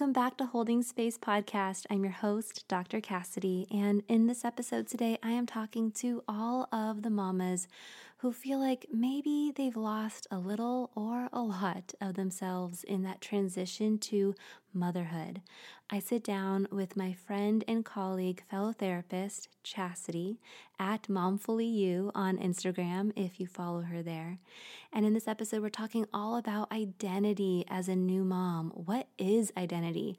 Welcome back to Holding Space Podcast. I'm your host, Dr. Cassidy, and in this episode today, I am talking to all of the mamas who feel like maybe they've lost a little or a lot of themselves in that transition to motherhood. I sit down with my friend and colleague, fellow therapist, Chasity, at Momfully You on Instagram, if you follow her there. And in this episode, we're talking all about identity as a new mom. What is identity?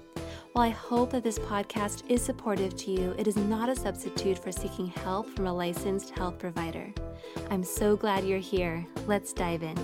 While I hope that this podcast is supportive to you, it is not a substitute for seeking help from a licensed health provider. I'm so glad you're here. Let's dive in.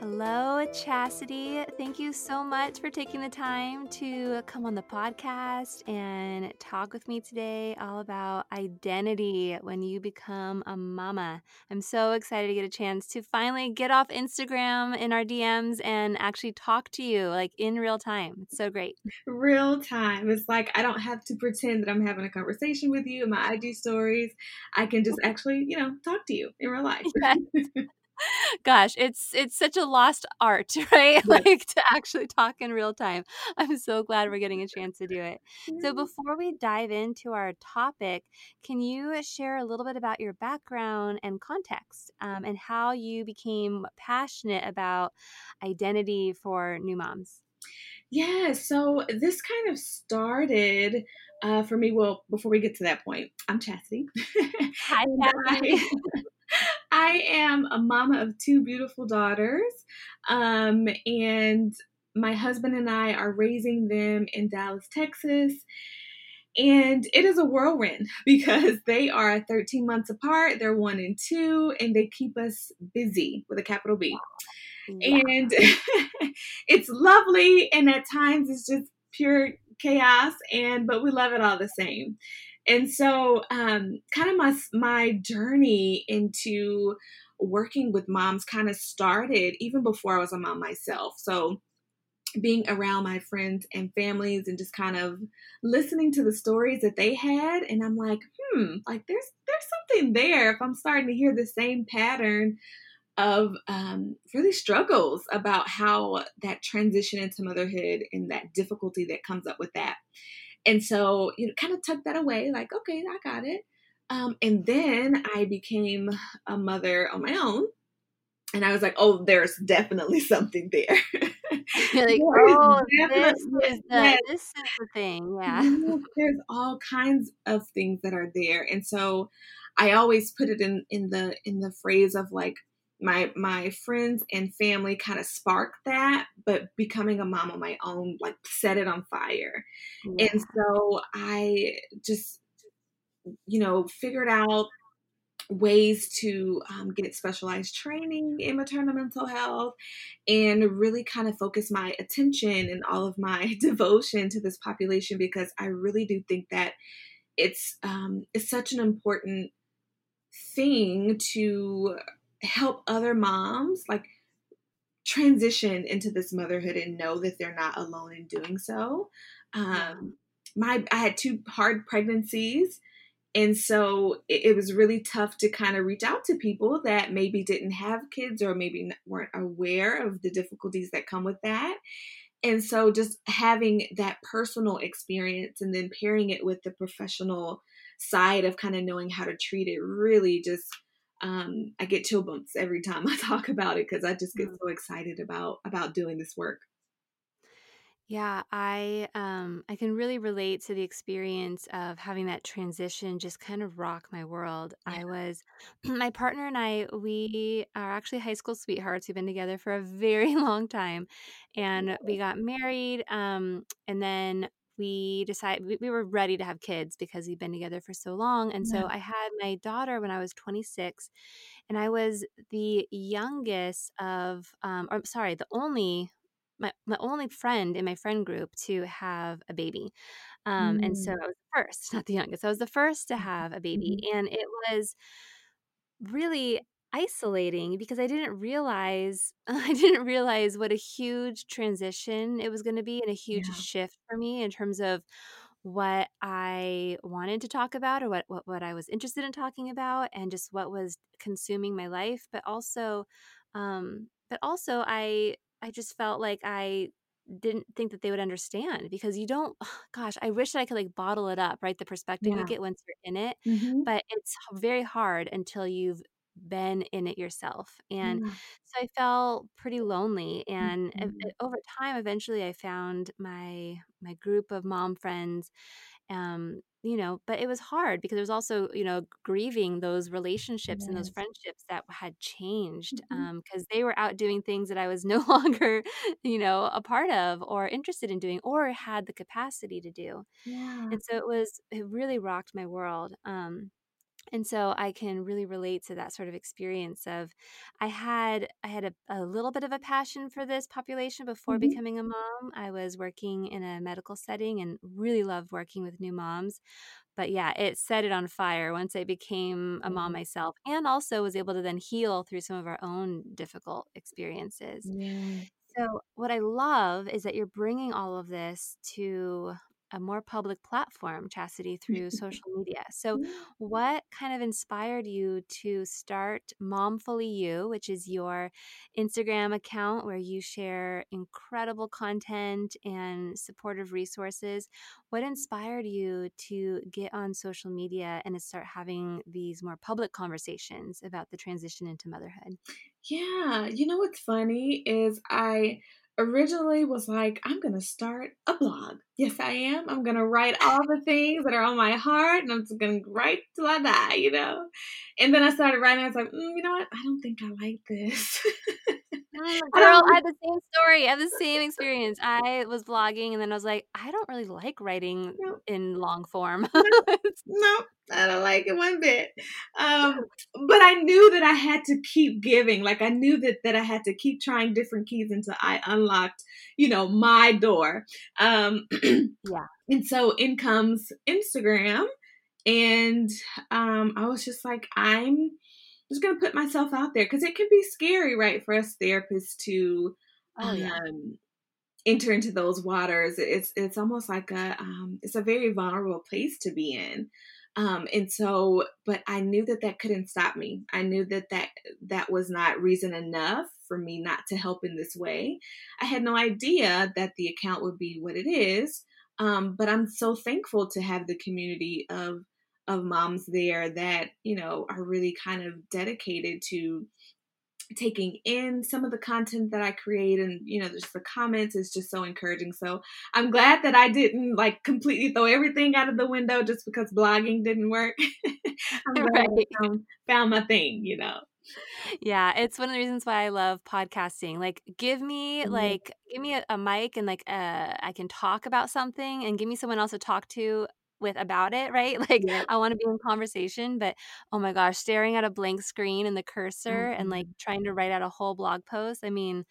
Hello, Chasity. Thank you so much for taking the time to come on the podcast and talk with me today all about identity when you become a mama. I'm so excited to get a chance to finally get off Instagram in our DMs and actually talk to you like in real time. It's so great. Real time. It's like I don't have to pretend that I'm having a conversation with you in my IG stories. I can just actually, talk to you in real life. Yes. Gosh, it's such a lost art, right? Yes. Like to actually talk in real time. I'm so glad we're getting a chance to do it. So before we dive into our topic, can you share a little bit about your background and context and how you became passionate about identity for new moms? Yeah, so this kind of started for me. Well, before we get to that point, I'm Chasity. Hi, Chasity. I am a mama of two beautiful daughters, and my husband and I are raising them in Dallas, Texas, and it is a whirlwind because they are 13 months apart, they're 1 and 2, and they keep us busy with a capital B. Wow. And it's lovely, and at times it's just pure chaos, but we love it all the same. And so kind of my journey into working with moms kind of started even before I was a mom myself. So being around my friends and families and just kind of listening to the stories that they had. And I'm like, like there's something there if I'm starting to hear the same pattern of really struggles about how that transition into motherhood and that difficulty that comes up with that. And so, you know, kind of tuck that away, like, okay, I got it. And then I became a mother on my own. And I was like, oh, there's definitely something there. You're like, oh, this is the thing. Yeah. There's all kinds of things that are there. And so I always put it in the phrase of like my friends and family kind of sparked that, but becoming a mom on my own, like, set it on fire. Yeah. And so I just, you know, figured out ways to get specialized training in maternal mental health and really kind of focus my attention and all of my devotion to this population, because I really do think that it's such an important thing to help other moms like transition into this motherhood and know that they're not alone in doing so. I had two hard pregnancies. And so it was really tough to kind of reach out to people that maybe didn't have kids or maybe weren't aware of the difficulties that come with that. And so just having that personal experience and then pairing it with the professional side of kind of knowing how to treat it really just, I get chill bumps every time I talk about it because I just get so excited about doing this work. Yeah, I can really relate to the experience of having that transition just kind of rock my world. Yeah. My partner and I, we are actually high school sweethearts. We've been together for a very long time, and we got married, and then we decided we were ready to have kids because we'd been together for so long. And so I had my daughter when I was 26, and I was the youngest of, the only my only friend in my friend group to have a baby. And so I was the first, not the youngest. I was the first to have a baby. And it was really isolating because I didn't realize what a huge transition it was going to be and a huge shift for me in terms of what I wanted to talk about or what I was interested in talking about and just what was consuming my life. But also I just felt like I didn't think that they would understand because you don't, I wish that I could like bottle it up, right? The perspective you get once you're in it, but it's very hard until you've been in it yourself. And so I felt pretty lonely. And over time, eventually I found my group of mom friends, you know, but it was hard because it was also, you know, grieving those relationships and those friendships that had changed because they were out doing things that I was no longer, you know, a part of or interested in doing or had the capacity to do. Yeah. And so it really rocked my world. And so I can really relate to that sort of experience of I had a little bit of a passion for this population before becoming a mom. I was working in a medical setting and really loved working with new moms. But yeah, it set it on fire once I became a mom myself and also was able to then heal through some of our own difficult experiences. Yeah. So what I love is that you're bringing all of this to a more public platform, Chasity, through social media. So what kind of inspired you to start Momfully You, which is your Instagram account where you share incredible content and supportive resources? What inspired you to get on social media and start having these more public conversations about the transition into motherhood? Yeah. You know, what's funny is I originally was like, I'm going to start a blog. Yes, I am. I'm going to write all the things that are on my heart and I'm just going to write till I die, you know? And then I started writing. I was like, you know what? I don't think I like this. Girl, I had the same story. I had the same experience. I was blogging and then I was like, I don't really like writing in long form. Nope. I don't like it one bit. But I knew that I had to keep giving. Like I knew that I had to keep trying different keys until I unlocked, you know, my door. And so in comes Instagram. And I was just like, I'm just going to put myself out there because it can be scary, right? For us therapists to enter into those waters. It's almost like it's a very vulnerable place to be in. And so, but I knew that that couldn't stop me. I knew that was not reason enough for me not to help in this way. I had no idea that the account would be what it is. But I'm so thankful to have the community of moms there that, you know, are really kind of dedicated to taking in some of the content that I create, and, you know, just the comments is just so encouraging. So I'm glad that I didn't like completely throw everything out of the window just because blogging didn't work. I'm glad I found my thing, you know? Yeah. It's one of the reasons why I love podcasting. Like, give me a mic and like, I can talk about something, and give me someone else to talk to with about it, right? Like, yeah. I want to be in conversation, but oh my gosh, staring at a blank screen and the cursor and like trying to write out a whole blog post. I mean,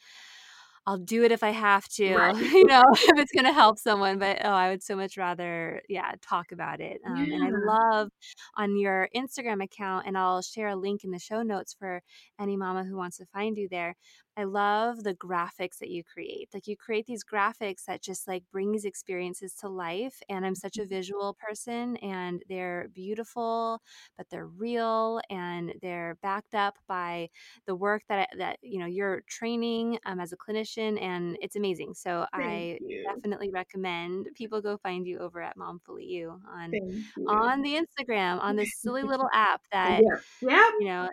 I'll do it if I have to, right. You know, if it's going to help someone, but I would so much rather, talk about it. And I love on your Instagram account, and I'll share a link in the show notes for any mama who wants to find you there. I love the graphics that you create. Like, you create these graphics that just like bring these experiences to life. And I'm such a visual person, and they're beautiful, but they're real, and they're backed up by the work that you know, you're training as a clinician. And it's amazing. So Thank you. Definitely recommend people go find you over at Momfully You on the Instagram, on this silly little app that, you know,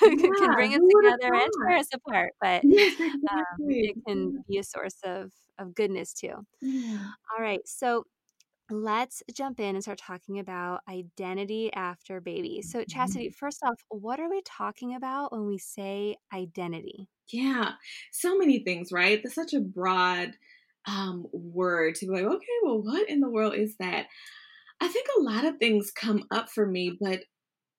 can bring us together and tear us apart, but it can be a source of goodness too. Yeah. All right. So let's jump in and start talking about identity after baby. So Chasity, first off, what are we talking about when we say identity? Yeah, so many things, right? That's such a broad word to be like, okay, well, what in the world is that? I think a lot of things come up for me, but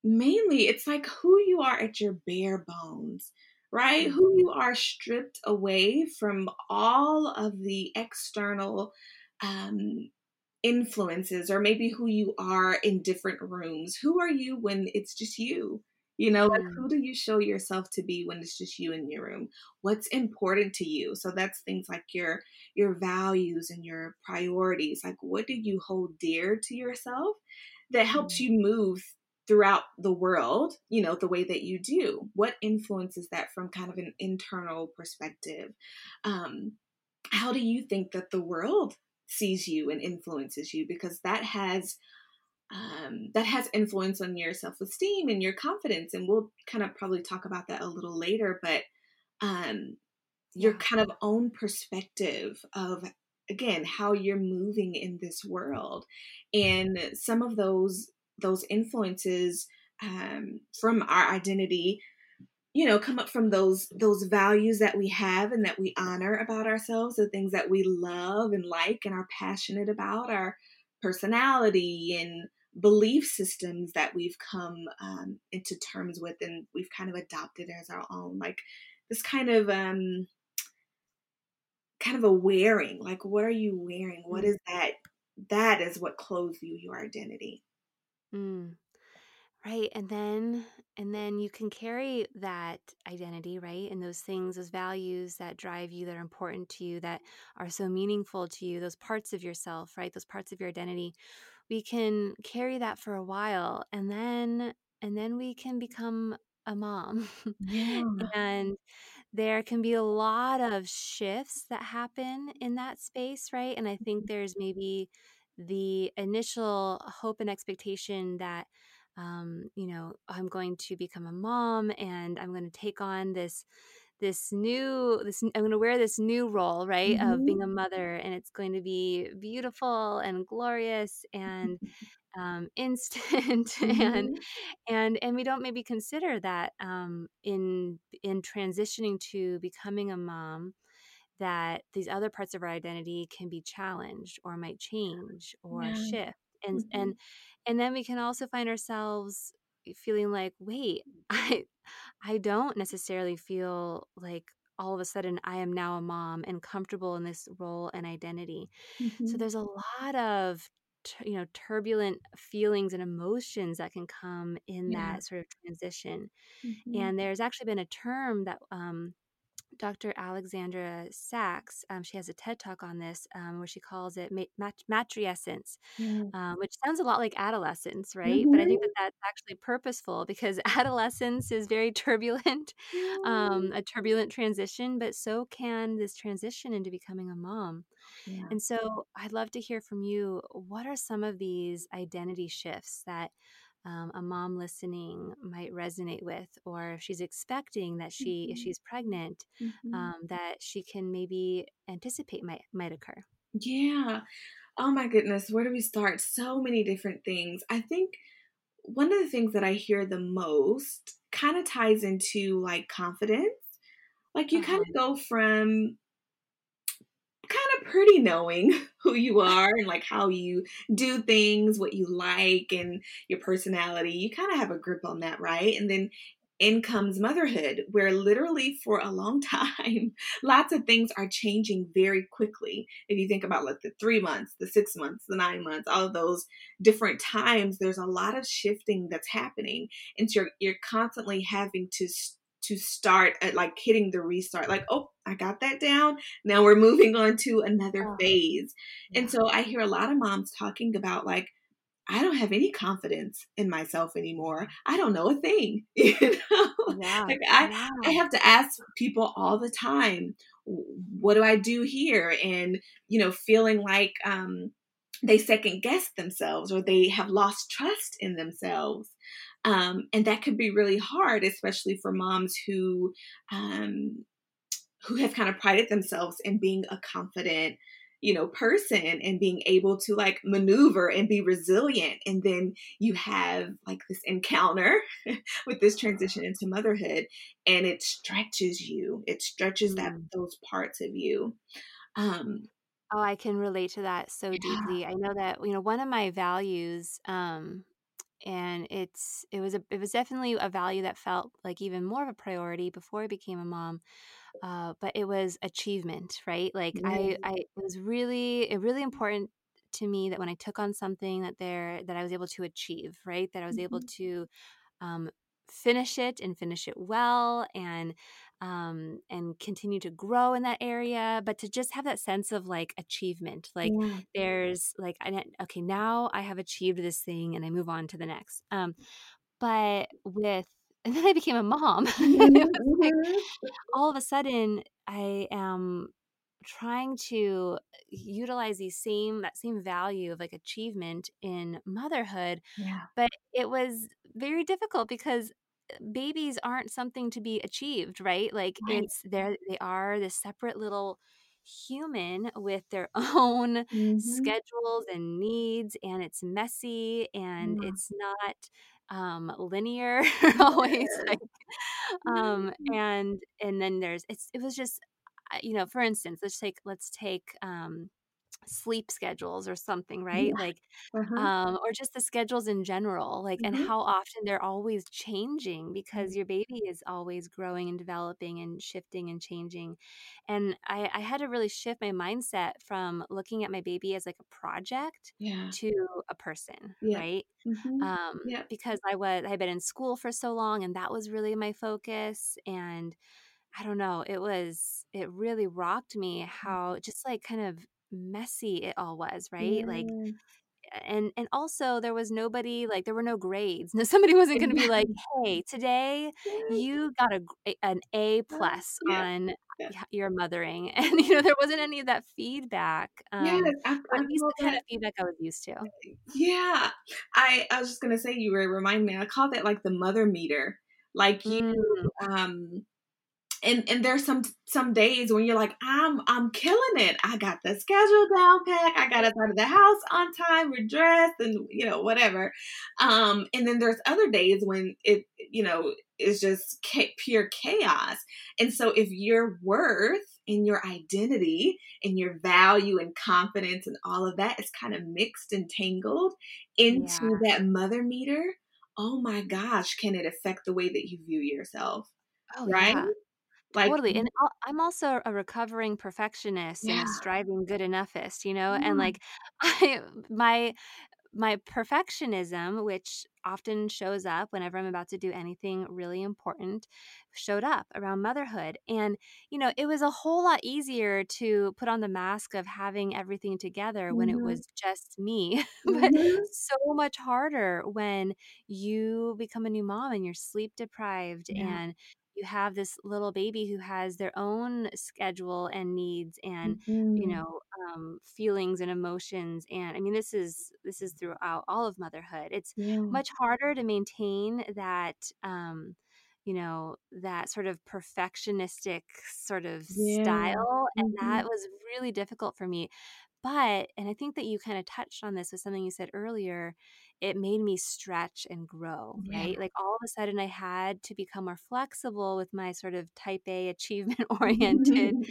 mainly it's like who you are at your bare bones, right? Who you are stripped away from all of the external influences, or maybe who you are in different rooms. Who are you when it's just you? You know, like, who do you show yourself to be when it's just you in your room? What's important to you? So that's things like your values and your priorities. Like, what do you hold dear to yourself that helps you move throughout the world, you know, the way that you do? What influences that from kind of an internal perspective? How do you think that the world sees you and influences you? Because that has influence on your self-esteem and your confidence. And we'll kind of probably talk about that a little later, but your kind of own perspective of, again, how you're moving in this world. And some of those influences from our identity, you know, come up from those values that we have and that we honor about ourselves, the things that we love and like and are passionate about, our personality and belief systems that we've come into terms with and we've kind of adopted as our own, like this kind of a wearing, like, what are you wearing? What is that? That is what clothes you, your identity. Right. And then you can carry that identity, right? And those things, those values that drive you, that are important to you, that are so meaningful to you, those parts of yourself, right? Those parts of your identity, we can carry that for a while. And then we can become a mom. Yeah. And there can be a lot of shifts that happen in that space, right? And I think there's maybe the initial hope and expectation that, you know, I'm going to become a mom, and I'm going to take on this new, I'm going to wear this new role, right, of being a mother, and it's going to be beautiful and glorious and instant, and we don't maybe consider that in transitioning to becoming a mom, that these other parts of our identity can be challenged or might change or shift. And then we can also find ourselves feeling like, wait, I don't necessarily feel like all of a sudden I am now a mom and comfortable in this role and identity. So there's a lot of, you know, turbulent feelings and emotions that can come in that sort of transition. And there's actually been a term that Dr. Alexandra Sachs, she has a TED Talk on this where she calls it matrescence, which sounds a lot like adolescence, right? Mm-hmm. But I think that that's actually purposeful because adolescence is very turbulent, a turbulent transition, but so can this transition into becoming a mom. Yeah. And so I'd love to hear from you. What are some of these identity shifts that a mom listening might resonate with, or if she's expecting that she, if she's pregnant, that she can maybe anticipate might occur? Yeah. Oh my goodness. Where do we start? So many different things. I think one of the things that I hear the most kind of ties into like confidence. Like you kind of go from kind of pretty knowing who you are and like how you do things, what you like and your personality, you kind of have a grip on that, right? And then in comes motherhood, where literally for a long time, lots of things are changing very quickly. If you think about like the 3 months, the 6 months, the 9 months, all of those different times, there's a lot of shifting that's happening. And so you're constantly having to start at like hitting the restart, like, oh, I got that down. Now we're moving on to another phase. And so I hear a lot of moms talking about like, I don't have any confidence in myself anymore. I don't know a thing. You know? Yeah, like I have to ask people all the time, what do I do here? And, you know, feeling like, they second guess themselves or they have lost trust in themselves. And that could be really hard, especially for moms who have kind of prided themselves in being a confident, you know, person and being able to like maneuver and be resilient. And then you have like this encounter with this transition into motherhood, and it stretches you. It stretches those parts of you. Oh, I can relate to that so deeply. I know that, you know, one of my values, and it was definitely a value that felt like even more of a priority before I became a mom. But it was achievement, right? Like it was really important to me that when I took on something that I was able to achieve, right? That I was able to, finish it and finish it well and continue to grow in that area, but to just have that sense of like achievement, like there's like, okay, now I have achieved this thing and I move on to the next. And then I became a mom. It was like, all of a sudden I am trying to utilize that same value of like achievement in motherhood. Yeah. But it was very difficult because babies aren't something to be achieved, right? Like it's there, they are this separate little human with their own schedules and needs, and it's messy and it's not linear always. Like, and then it was just, you know, for instance, let's take sleep schedules or something, right? Yeah. Like, or just the schedules in general, like, and how often they're always changing because your baby is always growing and developing and shifting and changing. And I had to really shift my mindset from looking at my baby as like a project to a person, right? Because I had been in school for so long and that was really my focus. And I don't know, it really rocked me how just like kind of messy it all was, right? Like, and also there was nobody, like there were no grades. No, somebody wasn't going to be like, hey, today you got an A+ on your mothering. And, you know, there wasn't any of that feedback. At least the kind of feedback I was used to. Yeah. I was just going to say, you were reminding me, I call that like the mother meter. Like you, And there's some days when you're like, I'm killing it. I got the schedule down pat. I got us out of the house on time. We're dressed and, you know, whatever. And then there's other days when it, you know, is just pure chaos. And so if your worth and your identity and your value and confidence and all of that is kind of mixed and tangled into that mother meter, oh my gosh, can it affect the way that you view yourself? Oh, right? Yeah. Like, totally. And I'm also a recovering perfectionist and a striving good enoughist, you know, and like I, my My perfectionism, which often shows up whenever I'm about to do anything really important, showed up around motherhood. And, you know, it was a whole lot easier to put on the mask of having everything together when it was just me, but so much harder when you become a new mom and you're sleep deprived and you have this little baby who has their own schedule and needs and, you know, feelings and emotions. And I mean, this is throughout all of motherhood. It's much harder to maintain that, you know, that sort of perfectionistic sort of style. And that was really difficult for me. But, and I think that you kind of touched on this with something you said earlier, it made me stretch and grow, right? Like all of a sudden I had to become more flexible with my sort of type A achievement-oriented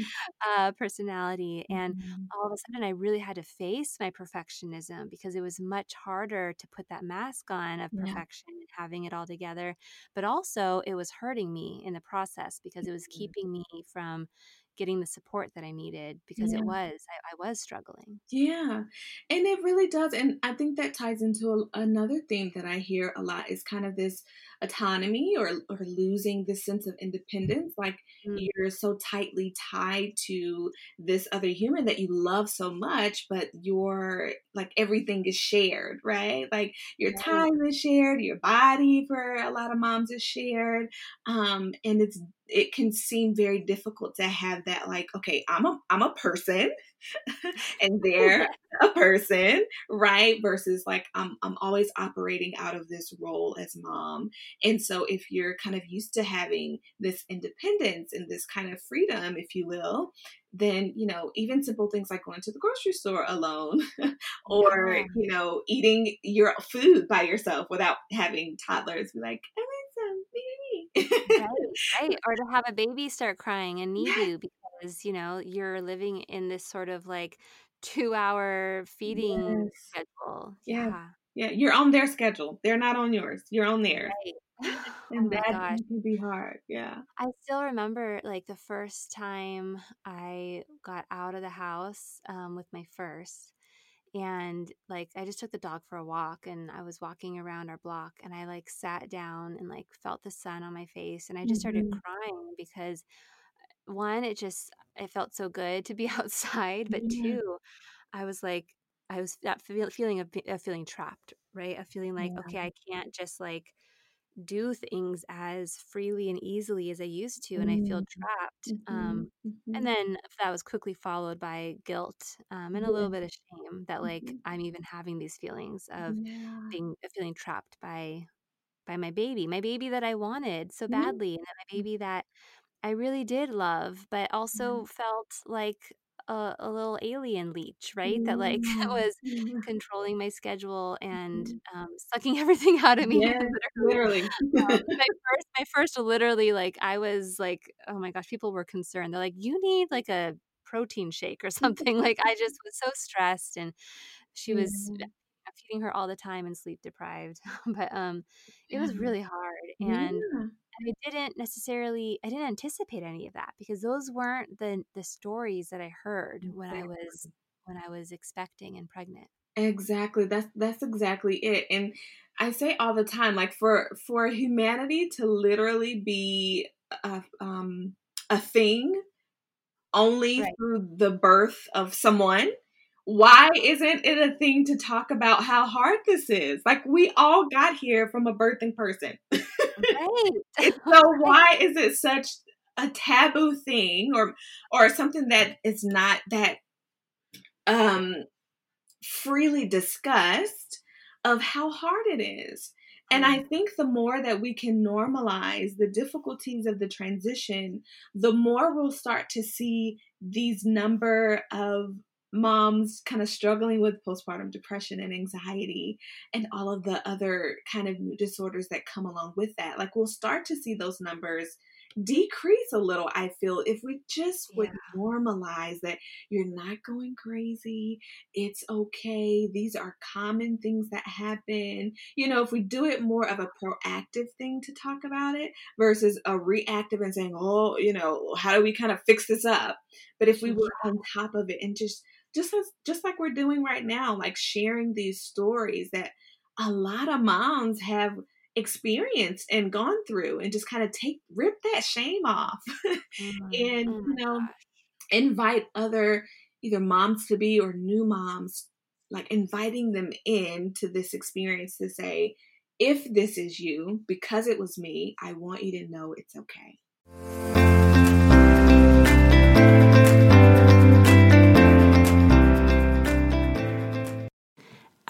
personality. And all of a sudden I really had to face my perfectionism because it was much harder to put that mask on of perfection and having it all together. But also it was hurting me in the process because it was keeping me from getting the support that I needed because it was, I was struggling. Yeah. And it really does. And I think that ties into another theme that I hear a lot is kind of this autonomy or losing this sense of independence. Like you're so tightly tied to this other human that you love so much, but your, like everything is shared, right? Like your time is shared, your body for a lot of moms is shared. And it can seem very difficult to have that, like, okay, I'm a person and they're a person, right? Versus like, I'm always operating out of this role as mom. And so if you're kind of used to having this independence and this kind of freedom, if you will, then, you know, even simple things like going to the grocery store alone or, you know, eating your food by yourself without having toddlers be like, oh, right, right. Or to have a baby start crying and need you because, you know, you're living in this sort of like 2-hour feeding schedule. Yeah. You're on their schedule. They're not on yours. You're on theirs. Right. And that can be hard. Yeah. I still remember like the first time I got out of the house with my first. And like, I just took the dog for a walk and I was walking around our block and I like sat down and like felt the sun on my face. And I just started crying because one, it felt so good to be outside, but two, I was like, I was that feeling of feeling trapped, right? A feeling like, okay, I can't just like do things as freely and easily as I used to. And I feel trapped. And then that was quickly followed by guilt and a little bit of shame that like, I'm even having these feelings of feeling trapped by my baby that I wanted so badly. And then my baby that I really did love, but also felt like a little alien leech, right? That like was controlling my schedule and sucking everything out of me. Yeah, literally. my first literally like I was like, oh my gosh, people were concerned. They're like, you need like a protein shake or something. Like I just was so stressed and she was feeding her all the time and sleep deprived. But it was really hard. And I didn't anticipate any of that because those weren't the stories that I heard when I was expecting and pregnant. Exactly. That's exactly it. And I say all the time, like for humanity to literally be a thing only through the birth of someone. Why isn't it a thing to talk about how hard this is? Like we all got here from a birthing person. Right. So why is it such a taboo thing or something that is not that freely discussed of how hard it is? And I think the more that we can normalize the difficulties of the transition, the more we'll start to see these number of moms kind of struggling with postpartum depression and anxiety and all of the other kind of mood disorders that come along with that. Like we'll start to see those numbers decrease a little, I feel, if we just would normalize that you're not going crazy. It's okay. These are common things that happen. You know, if we do it more of a proactive thing to talk about it versus a reactive and saying, oh, you know, how do we kind of fix this up? But if we were on top of it and just just like we're doing right now, like sharing these stories that a lot of moms have experienced and gone through, and just kind of rip that shame off. and invite other either moms to be or new moms, like inviting them into this experience to say, if this is you, because it was me, I want you to know it's okay.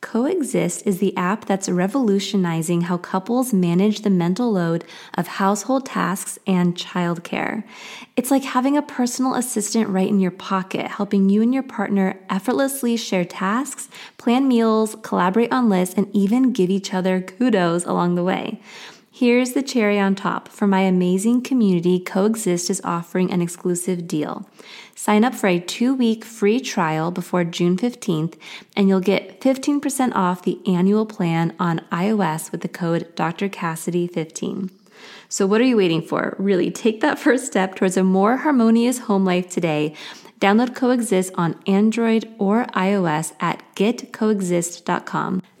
Coexist is the app that's revolutionizing how couples manage the mental load of household tasks and childcare. It's like having a personal assistant right in your pocket, helping you and your partner effortlessly share tasks, plan meals, collaborate on lists, and even give each other kudos along the way. Here's the cherry on top. For my amazing community, Coexist is offering an exclusive deal. Sign up for a 2-week free trial before June 15th, and you'll get 15% off the annual plan on iOS with the code Dr. Cassidy 15. So what are you waiting for? Really, take that first step towards a more harmonious home life today. Download Coexist on Android or iOS at getcoexist.com.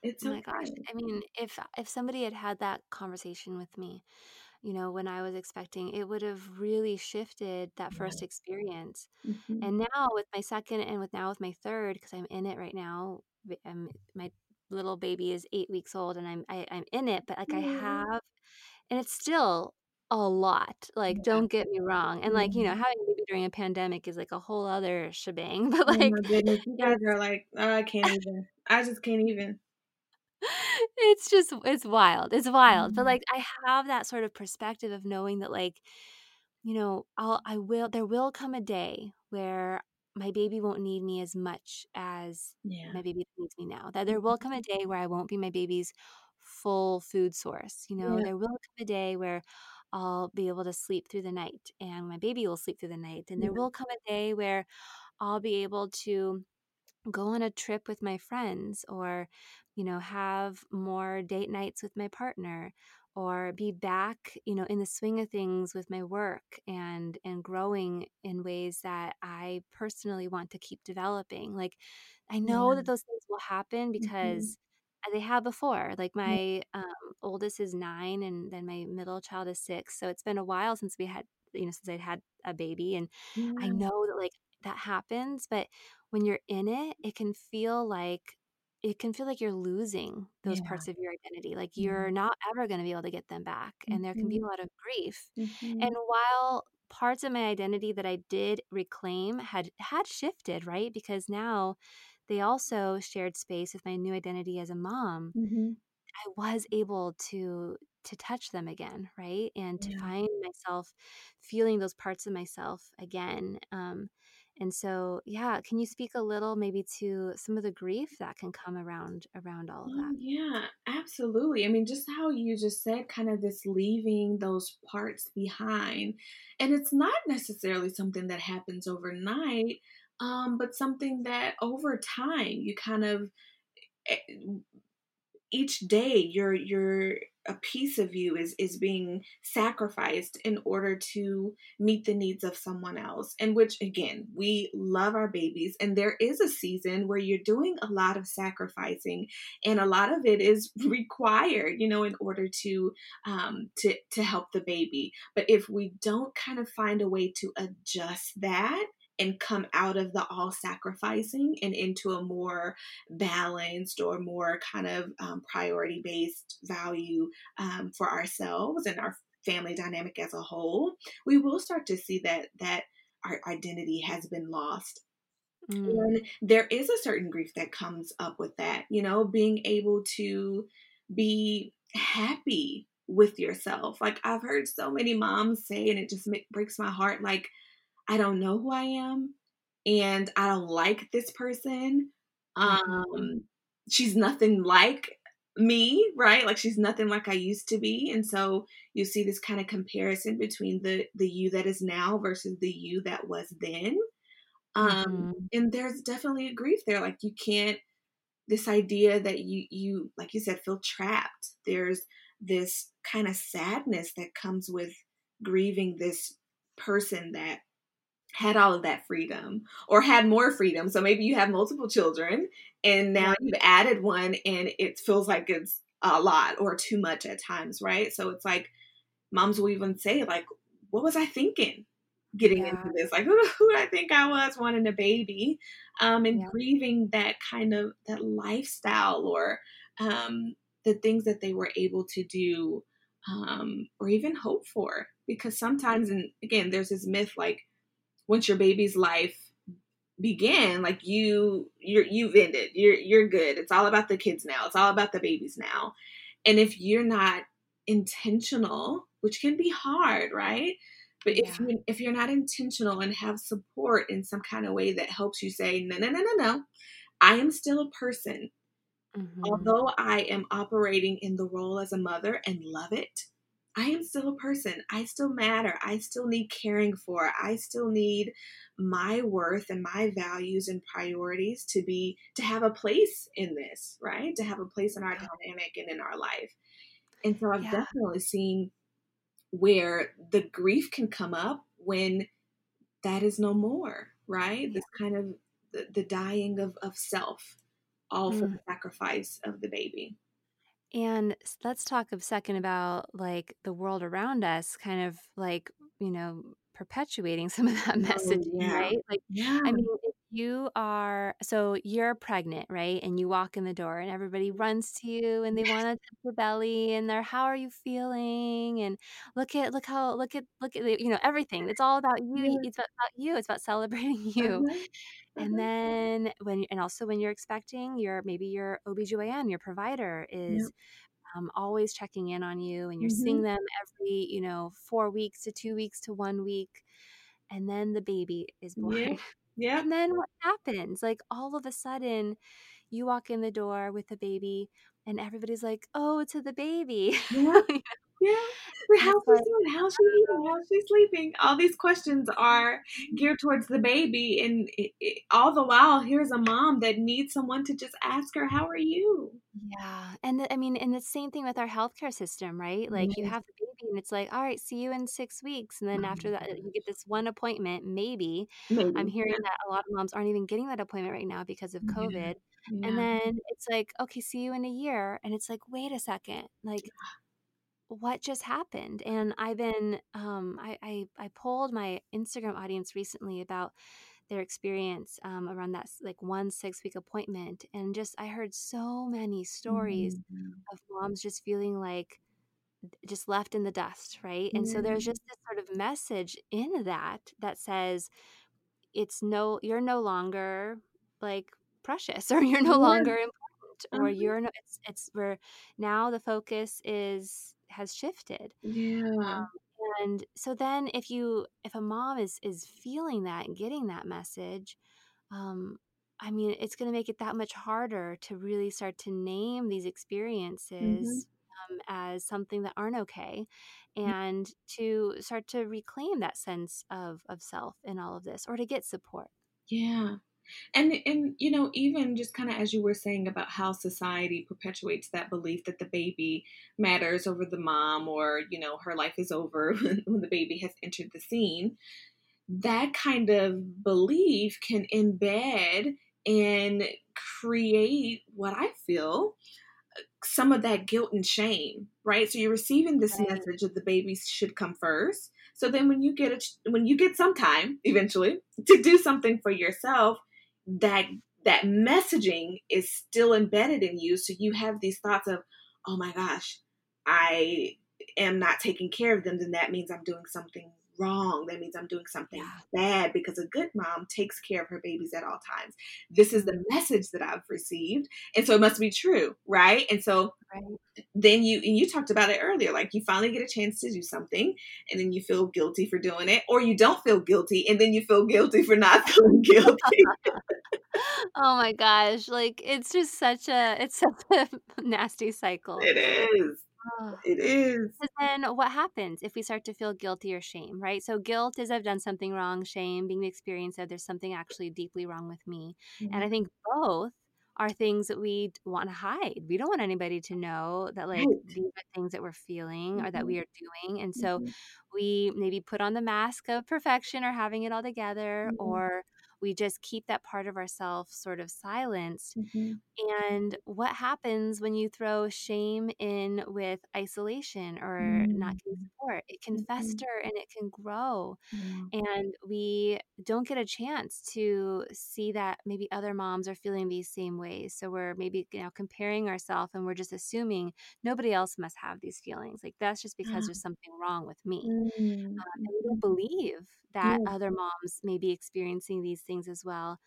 It's so gosh. I mean, if somebody had had that conversation with me, you know, when I was expecting, it would have really shifted that first experience. Mm-hmm. And now with my second and with my third, because I'm in it right now, my little baby is 8 weeks old and I'm in it, but like I have, and it's still a lot. Like, don't get me wrong. And like, you know, having a baby during a pandemic is like a whole other shebang, but like, oh my goodness, you guys are like, oh, I can't even, I just can't even. It's wild. It's wild. But like, I have that sort of perspective of knowing that like, you know, there will come a day where my baby won't need me as much as my baby needs me now. That there will come a day where I won't be my baby's full food source. You know, there will come a day where I'll be able to sleep through the night and my baby will sleep through the night. And there will come a day where I'll be able to go on a trip with my friends, or, you know, have more date nights with my partner, or be back, you know, in the swing of things with my work and growing in ways that I personally want to keep developing. Like, I know that those things will happen because they have before. Like, my oldest is 9 and then my middle child is 6. So it's been a while since since I'd had a baby. And I know that like that happens, but when you're in it, it can feel like you're losing those parts of your identity. Like, you're not ever going to be able to get them back. And there can be a lot of grief. And while parts of my identity that I did reclaim had shifted, right? Because now they also shared space with my new identity as a mom, mm-hmm. I was able to touch them again, right? And to find myself feeling those parts of myself again. And so, yeah, can you speak a little maybe to some of the grief that can come around all of that? Yeah, absolutely. I mean, just how you just said, kind of this leaving those parts behind. And it's not necessarily something that happens overnight, but something that over time you kind of, each day you're a piece of you is being sacrificed in order to meet the needs of someone else. And which, again, we love our babies. And there is a season where you're doing a lot of sacrificing, and a lot of it is required, you know, in order to help the baby. But if we don't kind of find a way to adjust that, and come out of the all sacrificing and into a more balanced or more kind of priority based value for ourselves and our family dynamic as a whole, we will start to see that our identity has been lost. Mm. And there is a certain grief that comes up with that, you know, being able to be happy with yourself. Like, I've heard so many moms say, and it just breaks my heart, like, I don't know who I am, and I don't like this person. She's nothing like me, right? Like, she's nothing like I used to be. And so you see this kind of comparison between the you that is now versus the you that was then. And there's definitely a grief there. Like, you can't, this idea that you, like you said, feel trapped. There's this kind of sadness that comes with grieving this person that had all of that freedom or had more freedom. So maybe you have multiple children and now you've added one and it feels like it's a lot or too much at times, right? So it's like, moms will even say, like, what was I thinking getting into this? Like, who did I think I was wanting a baby? And grieving that kind of, that lifestyle or the things that they were able to do or even hope for. Because sometimes, and again, there's this myth, like, once your baby's life began, like you've ended, you're good. It's all about the kids now. It's all about the babies now. And if you're not intentional, which can be hard, right? But if you're not intentional and have support in some kind of way that helps you say, no, I am still a person. Mm-hmm. Although I am operating in the role as a mother and love it, I am still a person. I still matter. I still need caring for. I still need my worth and my values and priorities to have a place in this, right? To have a place in our dynamic and in our life. And so I've definitely seen where the grief can come up when that is no more, right? Yeah. This kind of the dying of self, all for the sacrifice of the baby. And let's talk a second about, like, the world around us kind of, like, you know, perpetuating some of that messaging, right? Like, I mean, if you are, so you're pregnant, right? And you walk in the door and everybody runs to you and they want to touch your belly and they're, how are you feeling? And look at, you know, everything. It's all about you. It's about you. It's about celebrating you. And then when you're expecting, maybe your OBGYN, your provider is always checking in on you, and you're seeing them every, you know, 4 weeks to 2 weeks to 1 week. And then the baby is born. Yeah. And then what happens? Like, all of a sudden you walk in the door with the baby and everybody's like, oh, to the baby. How's she doing? How's she eating? How's she sleeping? All these questions are geared towards the baby. And all the while, here's a mom that needs someone to just ask her, how are you? Yeah. And and the same thing with our healthcare system, right? Like, you have the baby and it's like, all right, see you in 6 weeks. And then after that, you get this one appointment, maybe. I'm hearing that a lot of moms aren't even getting that appointment right now because of COVID. Yeah. And then it's like, okay, see you in a year. And it's like, wait a second. Like, what just happened? And I've been, I polled my Instagram audience recently about their experience around that, like, 1 6-week appointment. And just, I heard so many stories of moms just feeling like just left in the dust, right? And so there's just this sort of message in that says, you're no longer, like, precious, or you're no longer important, or you're no, it's where now the focus has shifted. Yeah. And so then if a mom is feeling that and getting that message, I mean, it's going to make it that much harder to really start to name these experiences as something that aren't okay, and to start to reclaim that sense of self in all of this, or to get support. Yeah. And you know, even just kind of as you were saying about how society perpetuates that belief that the baby matters over the mom, or, you know, her life is over when the baby has entered the scene, that kind of belief can embed and create what I feel some of that guilt and shame, right? So you're receiving this message that the baby should come first. So then when you get some time eventually to do something for yourself, that messaging is still embedded in you. So you have these thoughts of, oh my gosh, I am not taking care of them. Then that means I'm doing something wrong. That means I'm doing something bad, because a good mom takes care of her babies at all times. This is the message that I've received. And so it must be true, right? And so then you talked about it earlier, like you finally get a chance to do something and then you feel guilty for doing it, or you don't feel guilty and then you feel guilty for not feeling guilty. Oh my gosh. Like it's just such a nasty cycle. It is. It is. And then what happens if we start to feel guilty or shame, right? So guilt is I've done something wrong, shame being the experience of there's something actually deeply wrong with me. Mm-hmm. And I think both are things that we want to hide. We don't want anybody to know that, like, these are things that we're feeling or that we are doing. And so we maybe put on the mask of perfection or having it all together, or we just keep that part of ourselves sort of silenced. And what happens when you throw shame in with isolation or not getting support? It can fester and it can grow. And we don't get a chance to see that maybe other moms are feeling these same ways. So we're maybe now comparing ourselves, and we're just assuming nobody else must have these feelings. Like, that's just because there's something wrong with me. And we don't believe that other moms may be experiencing these things as well.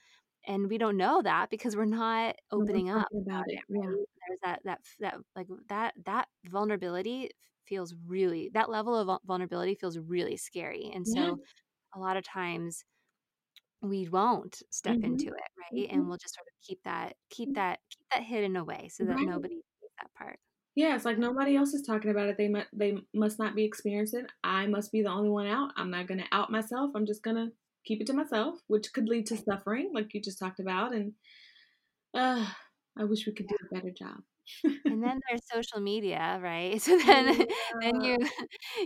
And we don't know that because we're not opening up about it. Right? There's that vulnerability feels really, that level of vulnerability feels really scary. And so a lot of times we won't step into it. Right. And we'll just sort of keep that hidden away so that nobody sees that part. Yeah, it's like nobody else is talking about it. They must not be experiencing. I must be the only one out. I'm not going to out myself. I'm just going to keep it to myself, which could lead to suffering, like you just talked about. And I wish we could do a better job. And then there's social media, right? So then, then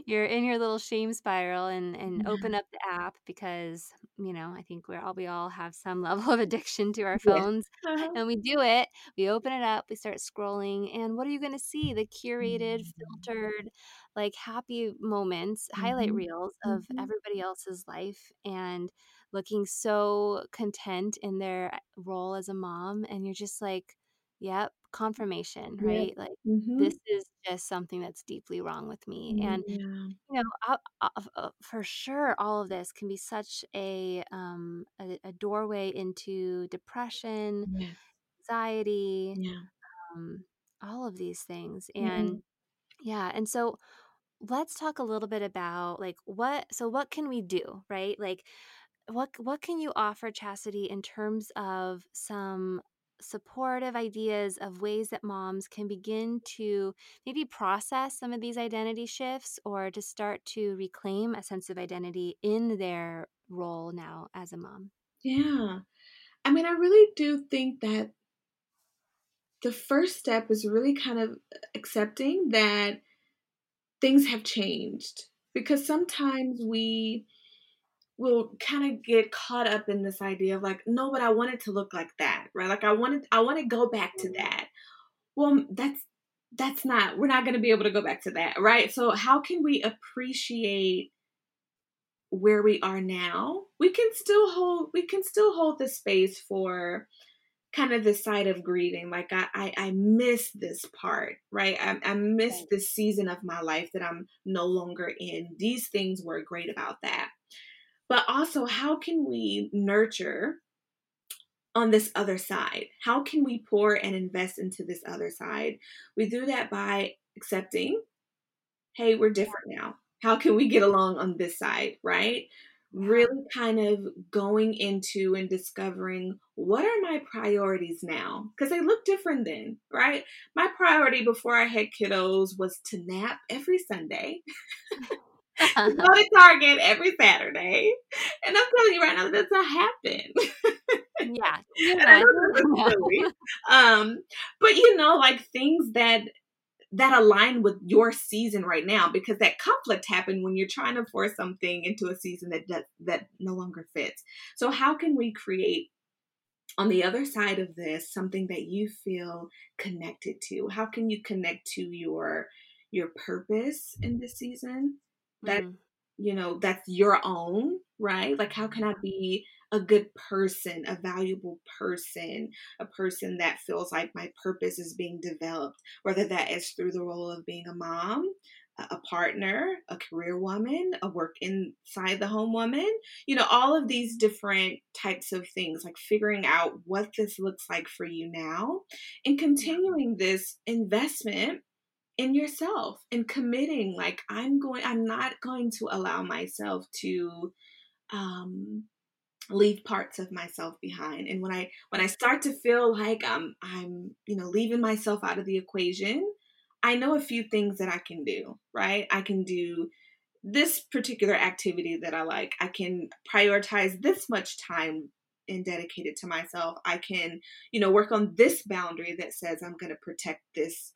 you're in your little shame spiral, and open up the app, because, you know, I think we all have some level of addiction to our phones, and we do it. We open it up, we start scrolling, and what are you going to see? The curated, filtered, like happy moments, highlight reels of everybody else's life, and looking so content in their role as a mom, and you're just like, yep. Confirmation, right? Like this is just something that's deeply wrong with me. And you know, I, for sure, all of this can be such a doorway into depression, anxiety, all of these things. And and so let's talk a little bit about like what can we do, right? Like what can you offer, Chasity, in terms of some supportive ideas of ways that moms can begin to maybe process some of these identity shifts, or to start to reclaim a sense of identity in their role now as a mom? Yeah. I mean, I really do think that the first step is really kind of accepting that things have changed, because sometimes we'll kind of get caught up in this idea of like, no, but I want it to look like that, right? Like I want to go back to that. Well, that's not, we're not going to be able to go back to that, right? So how can we appreciate where we are now? We can still hold the space for kind of the side of grieving. Like I miss this part, right? I miss this season of my life that I'm no longer in. These things were great about that. But also, how can we nurture on this other side? How can we pour and invest into this other side? We do that by accepting, hey, we're different now. How can we get along on this side, right? Really kind of going into and discovering, what are my priorities now? Because they look different then, right? My priority before I had kiddos was to nap every Sunday, go to Target every Saturday. And I'm telling you right now, that's not happening. Yeah. And I know that's silly. But you know, like things that align with your season right now, because that conflict happened when you're trying to force something into a season that no longer fits. So how can we create on the other side of this something that you feel connected to? How can you connect to your purpose in this season? That, you know, that's your own, right? Like, how can I be a good person, a valuable person, a person that feels like my purpose is being developed, whether that is through the role of being a mom, a partner, a career woman, a work inside the home woman, you know, all of these different types of things, like figuring out what this looks like for you now and continuing this investment in yourself and committing, like, I'm not going to allow myself to leave parts of myself behind. And when I start to feel like I'm, you know, leaving myself out of the equation, I know a few things that I can do, right? I can do this particular activity that I like. I can prioritize this much time and dedicate it to myself. I can, you know, work on this boundary that says I'm going to protect this,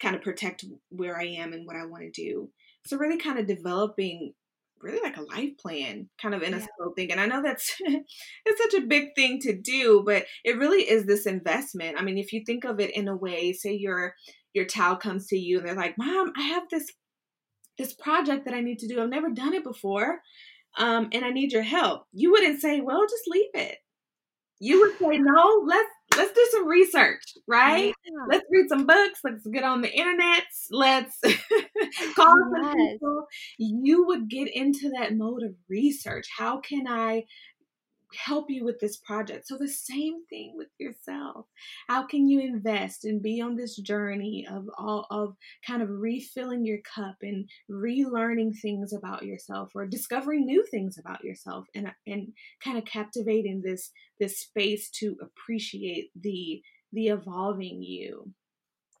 kind of protect where I am and what I want to do. So really kind of developing really like a life plan, kind of in a slow thing. And I know that's it's such a big thing to do, but it really is this investment. I mean, if you think of it in a way, say your child comes to you and they're like, Mom, I have this project that I need to do. I've never done it before. And I need your help. You wouldn't say, well, just leave it. You would say, no, let's do some research, right? Yeah. Let's read some books. Let's get on the internet. Let's call some people. You would get into that mode of research. How can I help you with this project? So the same thing with yourself. How can you invest and be on this journey of kind of refilling your cup and relearning things about yourself or discovering new things about yourself and kind of captivating this space to appreciate the evolving you.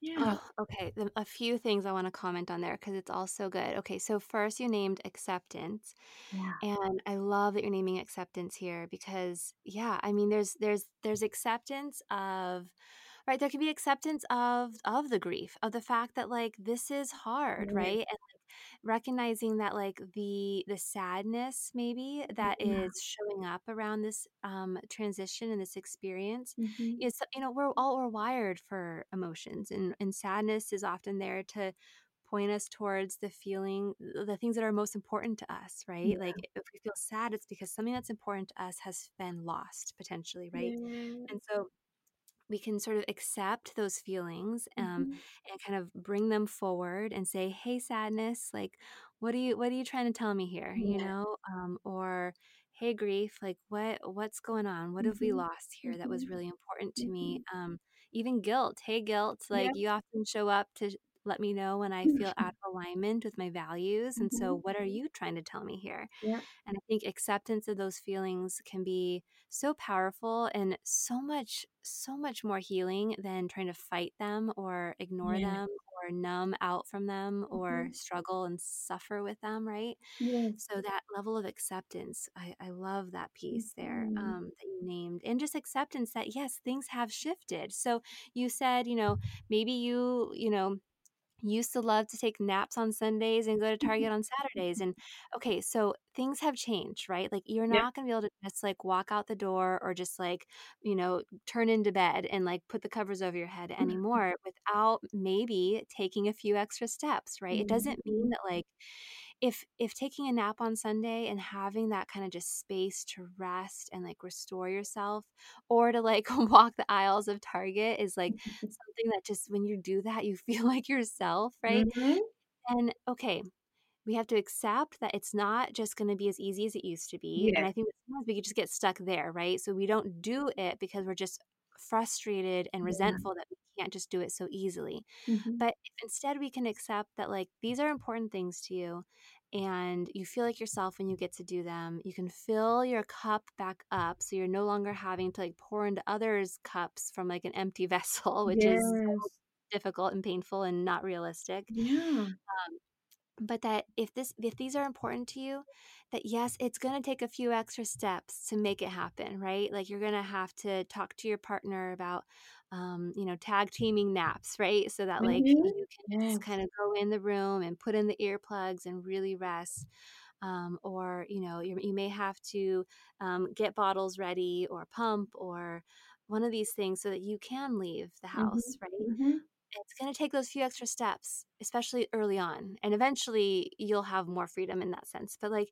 Yeah. Oh, okay. A few things I want to comment on there because it's all so good. Okay. So first you named acceptance. Yeah. And I love that you're naming acceptance here because I mean, there's acceptance of, right. There can be acceptance of the grief, of the fact that like, this is hard, right? And like, recognizing that like the sadness maybe that is showing up around this transition and this experience is, you know, we're wired for emotions and sadness is often there to point us towards the things that are most important to us, right? Yeah. Like if we feel sad, it's because something that's important to us has been lost potentially, right? Yeah. And so we can sort of accept those feelings and kind of bring them forward and say, hey, sadness, like, what are you trying to tell me here? Yeah. You know, or hey, grief, like what's going on? What have we lost here that was really important to me? Even guilt. Hey, guilt, like you often show up to let me know when I feel out of alignment with my values. And so what are you trying to tell me here? Yeah. And I think acceptance of those feelings can be so powerful and so much more healing than trying to fight them or ignore them or numb out from them or struggle and suffer with them, right? Yeah. So that level of acceptance, I love that piece there that you named. And just acceptance that, yes, things have shifted. So you said, you know, maybe you know, used to love to take naps on Sundays and go to Target on Saturdays. And okay, so things have changed, right? Like you're not going to be able to just like walk out the door or just like, you know, turn into bed and like put the covers over your head anymore without maybe taking a few extra steps, right? It doesn't mean that like if taking a nap on Sunday and having that kind of just space to rest and like restore yourself or to like walk the aisles of Target is like something that just when you do that, you feel like yourself, right? And okay, we have to accept that it's not just going to be as easy as it used to be. Yeah. And I think sometimes we could just get stuck there, right? So we don't do it because we're just frustrated and resentful that we can't just do it so easily. Mm-hmm. But if instead we can accept that, like, these are important things to you and you feel like yourself when you get to do them, you can fill your cup back up. So you're no longer having to, like, pour into others' cups from, like, an empty vessel, which yes. is so difficult and painful and not realistic. Yeah. But that if these are important to you, that yes, it's going to take a few extra steps to make it happen, right? Like, you're going to have to talk to your partner about, tag teaming naps, right? So that like you can just kind of go in the room and put in the earplugs and really rest. Or, you may have to get bottles ready or pump or one of these things so that you can leave the house, right? Mm-hmm. It's going to take those few extra steps, especially early on. And eventually you'll have more freedom in that sense. But like,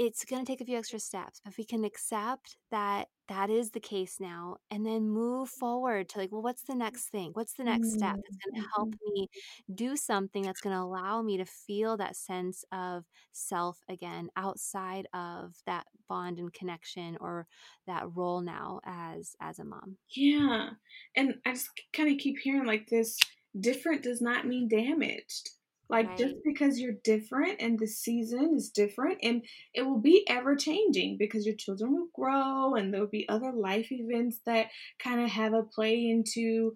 it's going to take a few extra steps. But if we can accept that that is the case now and then move forward to like, well, what's the next thing? What's the next step that's going to help me do something that's going to allow me to feel that sense of self again outside of that bond and connection or that role now as a mom? Yeah. And I just kind of keep hearing like this, different does not mean damaged. Like right. just because you're different and the season is different and it will be ever changing because your children will grow and there'll be other life events that kind of have a play into,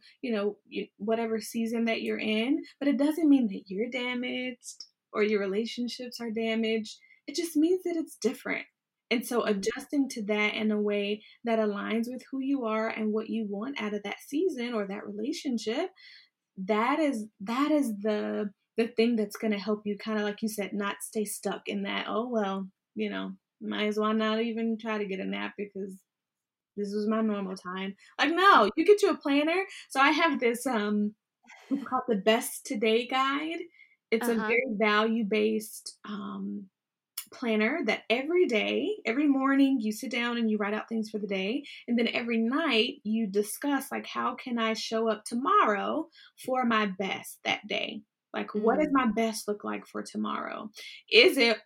whatever season that you're in, but it doesn't mean that you're damaged or your relationships are damaged. It just means that it's different. And so adjusting to that in a way that aligns with who you are and what you want out of that season or that relationship, that is the thing that's going to help you kind of, like you said, not stay stuck in that, might as well not even try to get a nap because this was my normal time. Like, no, you get you a planner. So I have this, it's called the Best Today Guide. It's a very value-based, planner that every day, every morning you sit down and you write out things for the day. And then every night you discuss like, how can I show up tomorrow for my best that day? Like, what does my best look like for tomorrow? Is it,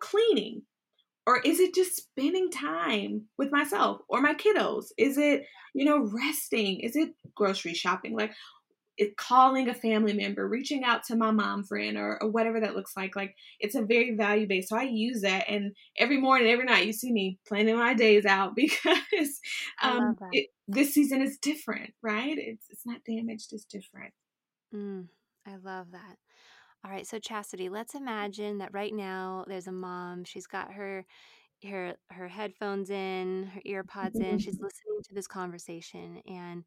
cleaning? Or is it just spending time with myself or my kiddos? Is it, resting? Is it grocery shopping? Like, it's calling a family member, reaching out to my mom friend or whatever that looks like. Like, it's a very value-based. So I use that. And every morning, every night, you see me planning my days out because this season is different, right? It's not damaged. It's different. Mm. I love that. All right. So Chasity, let's imagine that right now there's a mom. She's got her headphones in, her ear pods in. She's listening to this conversation. And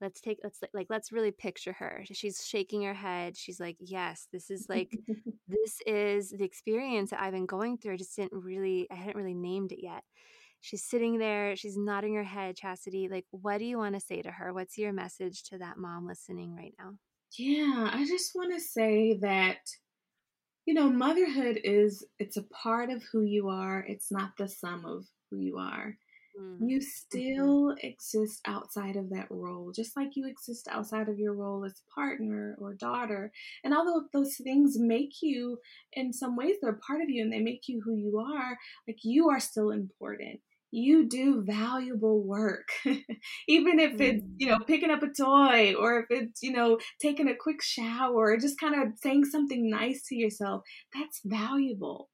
let's really picture her. She's shaking her head. She's like, yes, this is the experience that I've been going through. I hadn't really named it yet. She's sitting there. She's nodding her head. Chasity, like, what do you want to say to her? What's your message to that mom listening right now? Yeah, I just want to say that, motherhood it's a part of who you are. It's not the sum of who you are. Mm-hmm. You still exist outside of that role, just like you exist outside of your role as partner or daughter. And although those things make you, in some ways, they're part of you and they make you who you are, like you are still important. You do valuable work, even if it's, picking up a toy or if it's, taking a quick shower or just kind of saying something nice to yourself, that's valuable.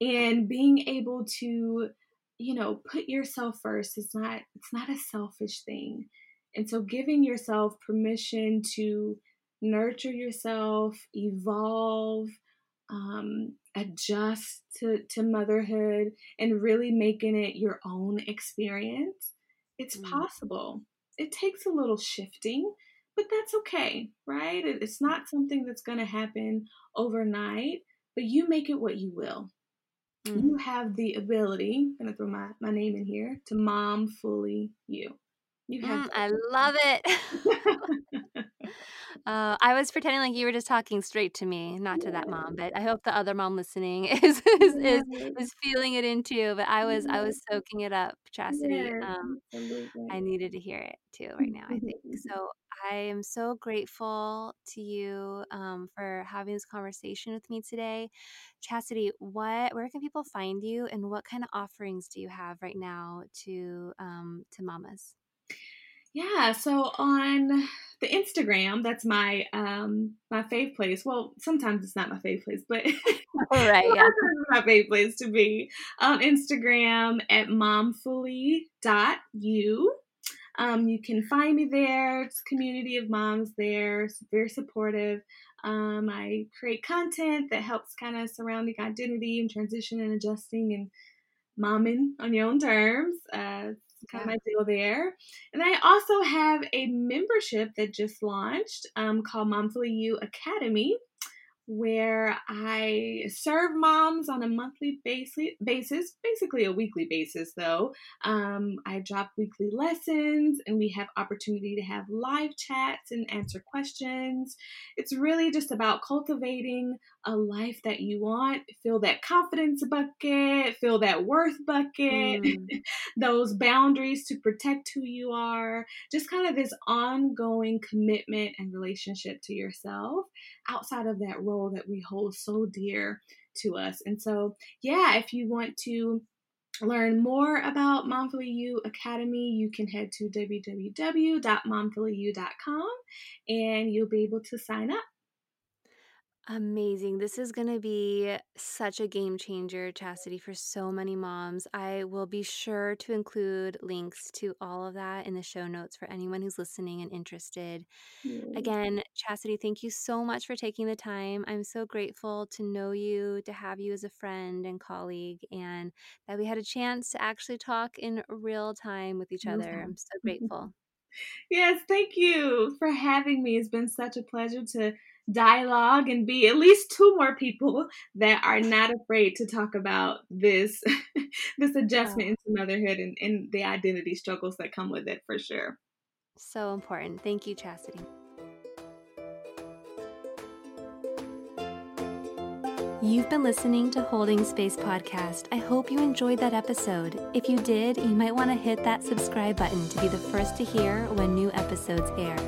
And being able to, put yourself first is it's not a selfish thing. And so giving yourself permission to nurture yourself, evolve, adjust to motherhood and really making it your own experience. It's possible. It takes a little shifting, but that's okay, right? It's not something that's going to happen overnight, but you make it what you will. Mm. You have the ability, I'm going to throw my name in here, to Momfully You. You have I love it. I was pretending like you were just talking straight to me, not to that mom, but I hope the other mom listening is feeling it in too. But I was soaking it up, Chastity. I needed to hear it too right now, I think. So I am so grateful to you for having this conversation with me today. Chastity, where can people find you, and what kind of offerings do you have right now to mamas? Yeah, so on the Instagram, that's my my fave place. Well, sometimes it's not my fave place, but all right, yeah, it's my fave place to be on Instagram at momfully.you. You can find me there. It's a community of moms there. It's very supportive. I create content that helps kind of surrounding identity and transition and adjusting and momming on your own terms. Kind of my deal there. And I also have a membership that just launched called Momfully You Academy, where I serve moms on a monthly basis, basically a weekly basis though. I drop weekly lessons, and we have opportunity to have live chats and answer questions. It's really just about cultivating a life that you want. Fill that confidence bucket, fill that worth bucket, those boundaries to protect who you are, just kind of this ongoing commitment and relationship to yourself outside of that role that we hold so dear to us. And so, yeah, if you want to learn more about Momfully You Academy, you can head to www.momfullyu.com and you'll be able to sign up. Amazing. This is going to be such a game changer, Chastity, for so many moms. I will be sure to include links to all of that in the show notes for anyone who's listening and interested. Again, Chastity, thank you so much for taking the time. I'm so grateful to know you, to have you as a friend and colleague, and that we had a chance to actually talk in real time with each other. I'm so grateful. Yes, thank you for having me. It's been such a pleasure to dialogue and be at least two more people that are not afraid to talk about this this adjustment into motherhood and the identity struggles that come with it, for sure. So important. Thank you, Chastity. You've been listening to Holding Space Podcast. I hope you enjoyed that episode. If you did, you might want to hit that subscribe button to be the first to hear when new episodes air.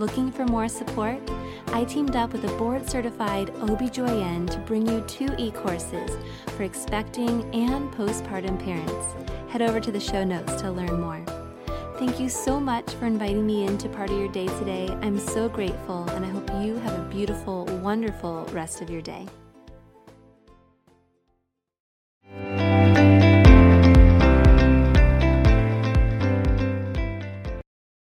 Looking for more support? I teamed up with a board-certified OBGYN to bring you two e-courses for expecting and postpartum parents. Head over to the show notes to learn more. Thank you so much for inviting me into part of your day today. I'm so grateful, and I hope you have a beautiful, wonderful rest of your day.